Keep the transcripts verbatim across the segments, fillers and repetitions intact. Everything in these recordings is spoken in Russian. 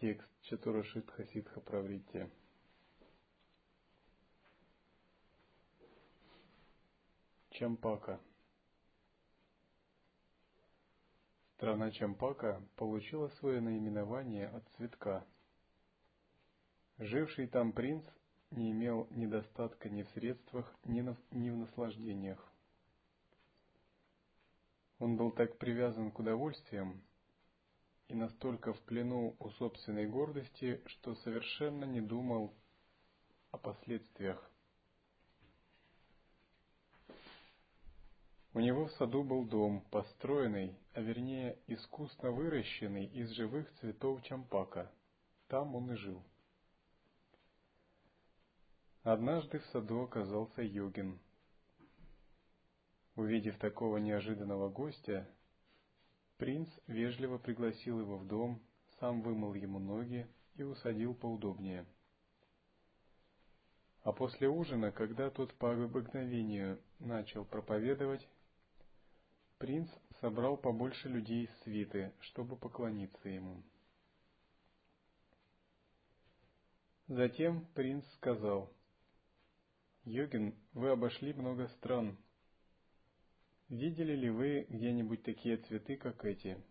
Текст Чатурашитта Сиддхаправритти. Чампака. Страна Чампака получила свое наименование от цветка. Живший там принц не имел недостатка ни в средствах, ни в наслаждениях. Он был так привязан к удовольствиям и настолько в плену у собственной гордости, что совершенно не думал о последствиях. У него в саду был дом, построенный, а вернее искусно выращенный из живых цветов чампака. Там он и жил. Однажды в саду оказался йогин. Увидев такого неожиданного гостя, принц вежливо пригласил его в дом, сам вымыл ему ноги и усадил поудобнее. А после ужина, когда тот по обыкновению начал проповедовать, принц собрал побольше людей из свиты, чтобы поклониться ему. Затем принц сказал: «Йогин, вы обошли много стран. Видели ли вы где-нибудь такие цветы, как эти?»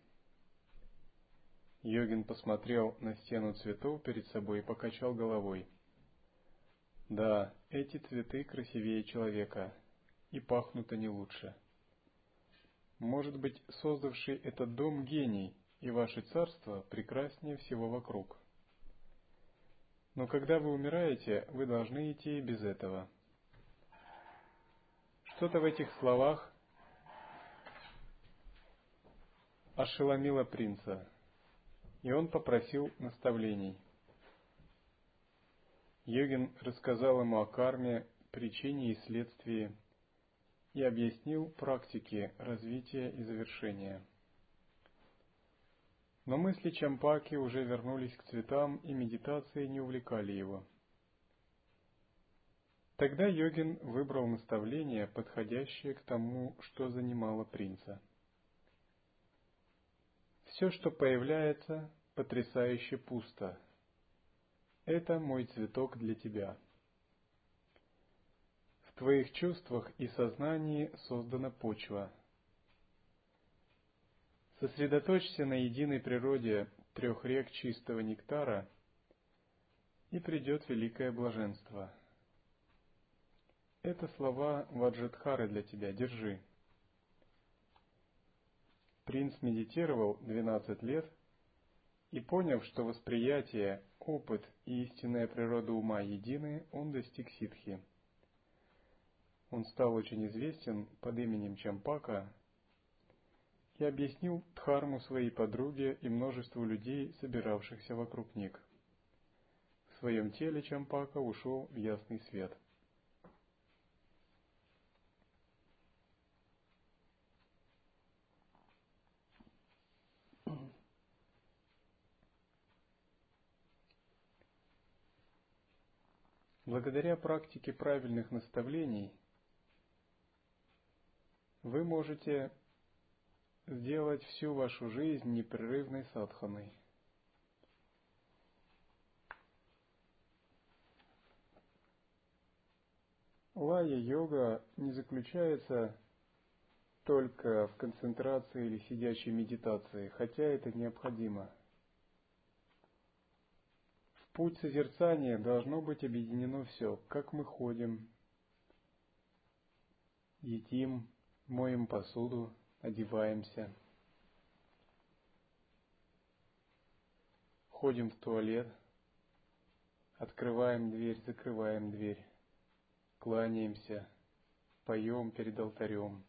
Йогин посмотрел на стену цветов перед собой и покачал головой. «Да, эти цветы красивее человека, и пахнут они лучше. Может быть, создавший этот дом гений, и ваше царство прекраснее всего вокруг. Но когда вы умираете, вы должны идти и без этого». Что-то в этих словах ошеломила принца, и он попросил наставлений. Йогин рассказал ему о карме, причине и следствии, и объяснил практики развития и завершения. Но мысли Чампаки уже вернулись к цветам, и медитации не увлекали его. Тогда йогин выбрал наставление, подходящее к тому, что занимало принца. «Все, что появляется, потрясающе пусто. Это мой цветок для тебя. В твоих чувствах и сознании создана почва. Сосредоточься на единой природе трех рек чистого нектара, и придет великое блаженство. Это слова Ваджратхары для тебя, держи». Принц медитировал двенадцать лет и, поняв, что восприятие, опыт и истинная природа ума едины, он достиг ситхи. Он стал очень известен под именем Чампака и объяснил дхарму своей подруге и множеству людей, собиравшихся вокруг них. В своем теле Чампака ушел в ясный свет. Благодаря практике правильных наставлений вы можете сделать всю вашу жизнь непрерывной садханой. Лайя-йога не заключается только в концентрации или сидячей медитации, хотя это необходимо. В путь созерцания должно быть объединено все, как мы ходим, едим, моем посуду, одеваемся, ходим в туалет, открываем дверь, закрываем дверь, кланяемся, поем перед алтарем.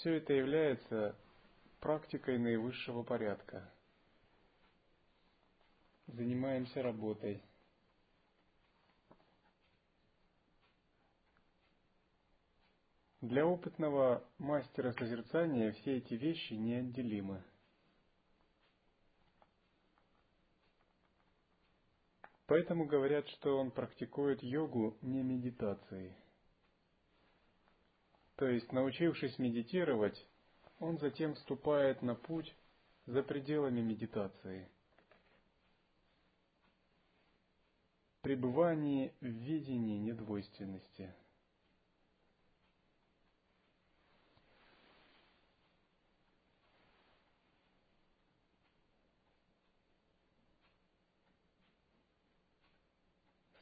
Все это является практикой наивысшего порядка. Занимаемся работой. Для опытного мастера созерцания все эти вещи неотделимы. Поэтому говорят, что он практикует йогу не медитацией. То есть, научившись медитировать, он затем вступает на путь за пределами медитации. Пребывание в видении недвойственности.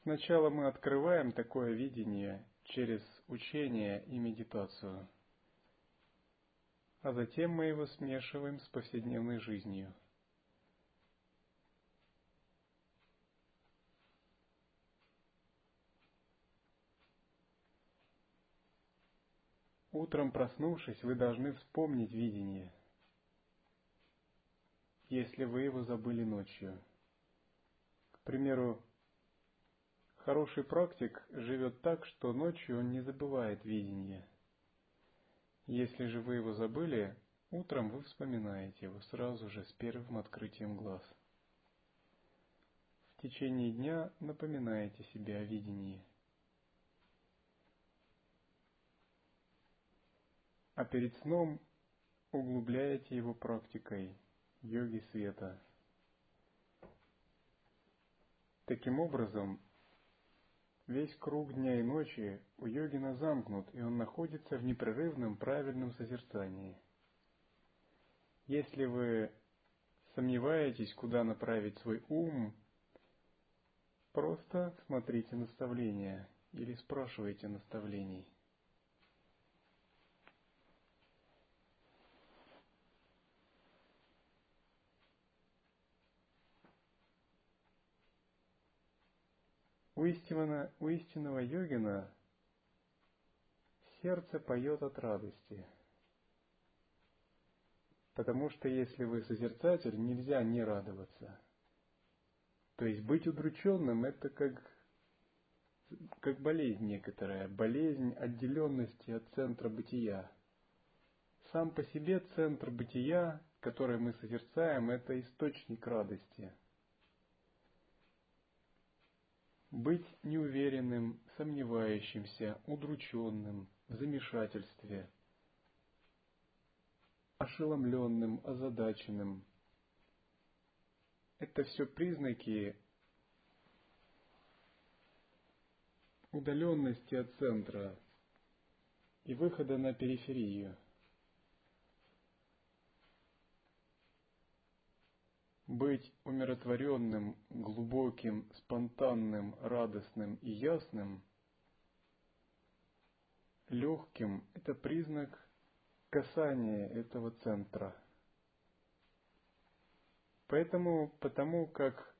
Сначала мы открываем такое видение через учение и медитацию, а затем мы его смешиваем с повседневной жизнью. Утром, проснувшись, вы должны вспомнить видение, если вы его забыли ночью. К примеру, хороший практик живет так, что ночью он не забывает видение. Если же вы его забыли, утром вы вспоминаете его сразу же с первым открытием глаз. В течение дня напоминаете себе о видении. А перед сном углубляете его практикой йоги света. Таким образом, весь круг дня и ночи у йогина замкнут, и он находится в непрерывном правильном созерцании. Если вы сомневаетесь, куда направить свой ум, просто смотрите наставления или спрашивайте наставлений. У истинного, у истинного йогина сердце поет от радости, потому что если вы созерцатель, нельзя не радоваться. То есть быть удрученным — это как, как болезнь некоторая, болезнь отделенности от центра бытия. Сам по себе центр бытия, который мы созерцаем, — это источник радости. Быть неуверенным, сомневающимся, удрученным, в замешательстве, ошеломленным, озадаченным – это все признаки удаленности от центра и выхода на периферию. Быть умиротворенным, глубоким, спонтанным, радостным и ясным, легким – это признак касания этого центра. Поэтому, потому как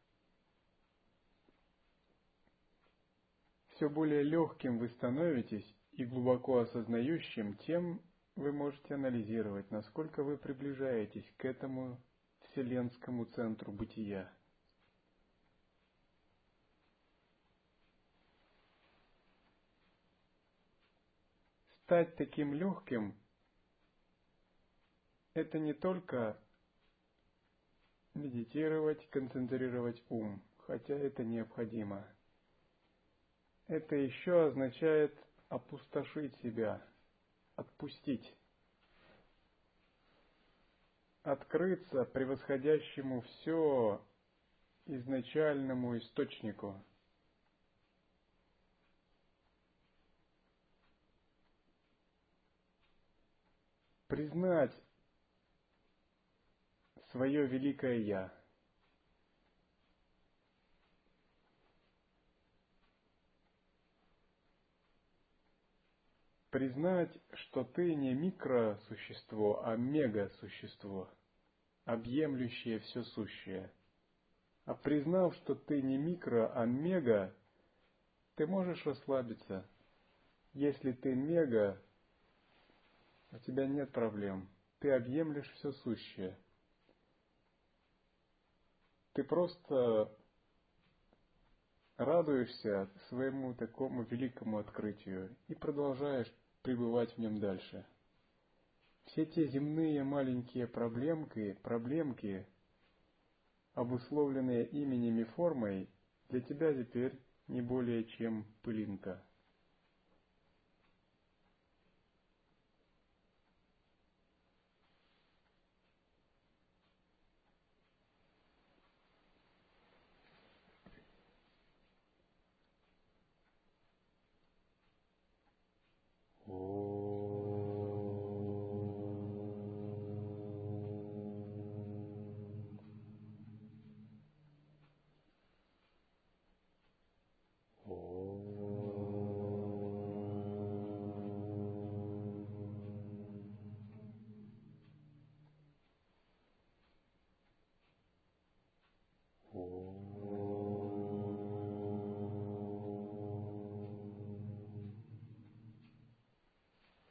все более легким вы становитесь и глубоко осознающим, тем вы можете анализировать, насколько вы приближаетесь к этому вселенскому центру бытия. Стать таким легким — это не только медитировать, концентрировать ум, хотя это необходимо. Это еще означает опустошить себя, отпустить. Открыться превосходящему все изначальному источнику. признать свое великое Я, признать, что ты не микросущество, а мегасущество, объемлющее все сущее. А признав, что ты не микро, а мега, ты можешь расслабиться. Если ты мега, у тебя нет проблем. Ты объемлешь все сущее. Ты просто радуешься своему такому великому открытию и продолжаешь пребывать в нем дальше. Все те земные маленькие проблемки, проблемки, обусловленные именем и формой, для тебя теперь не более чем пылинка.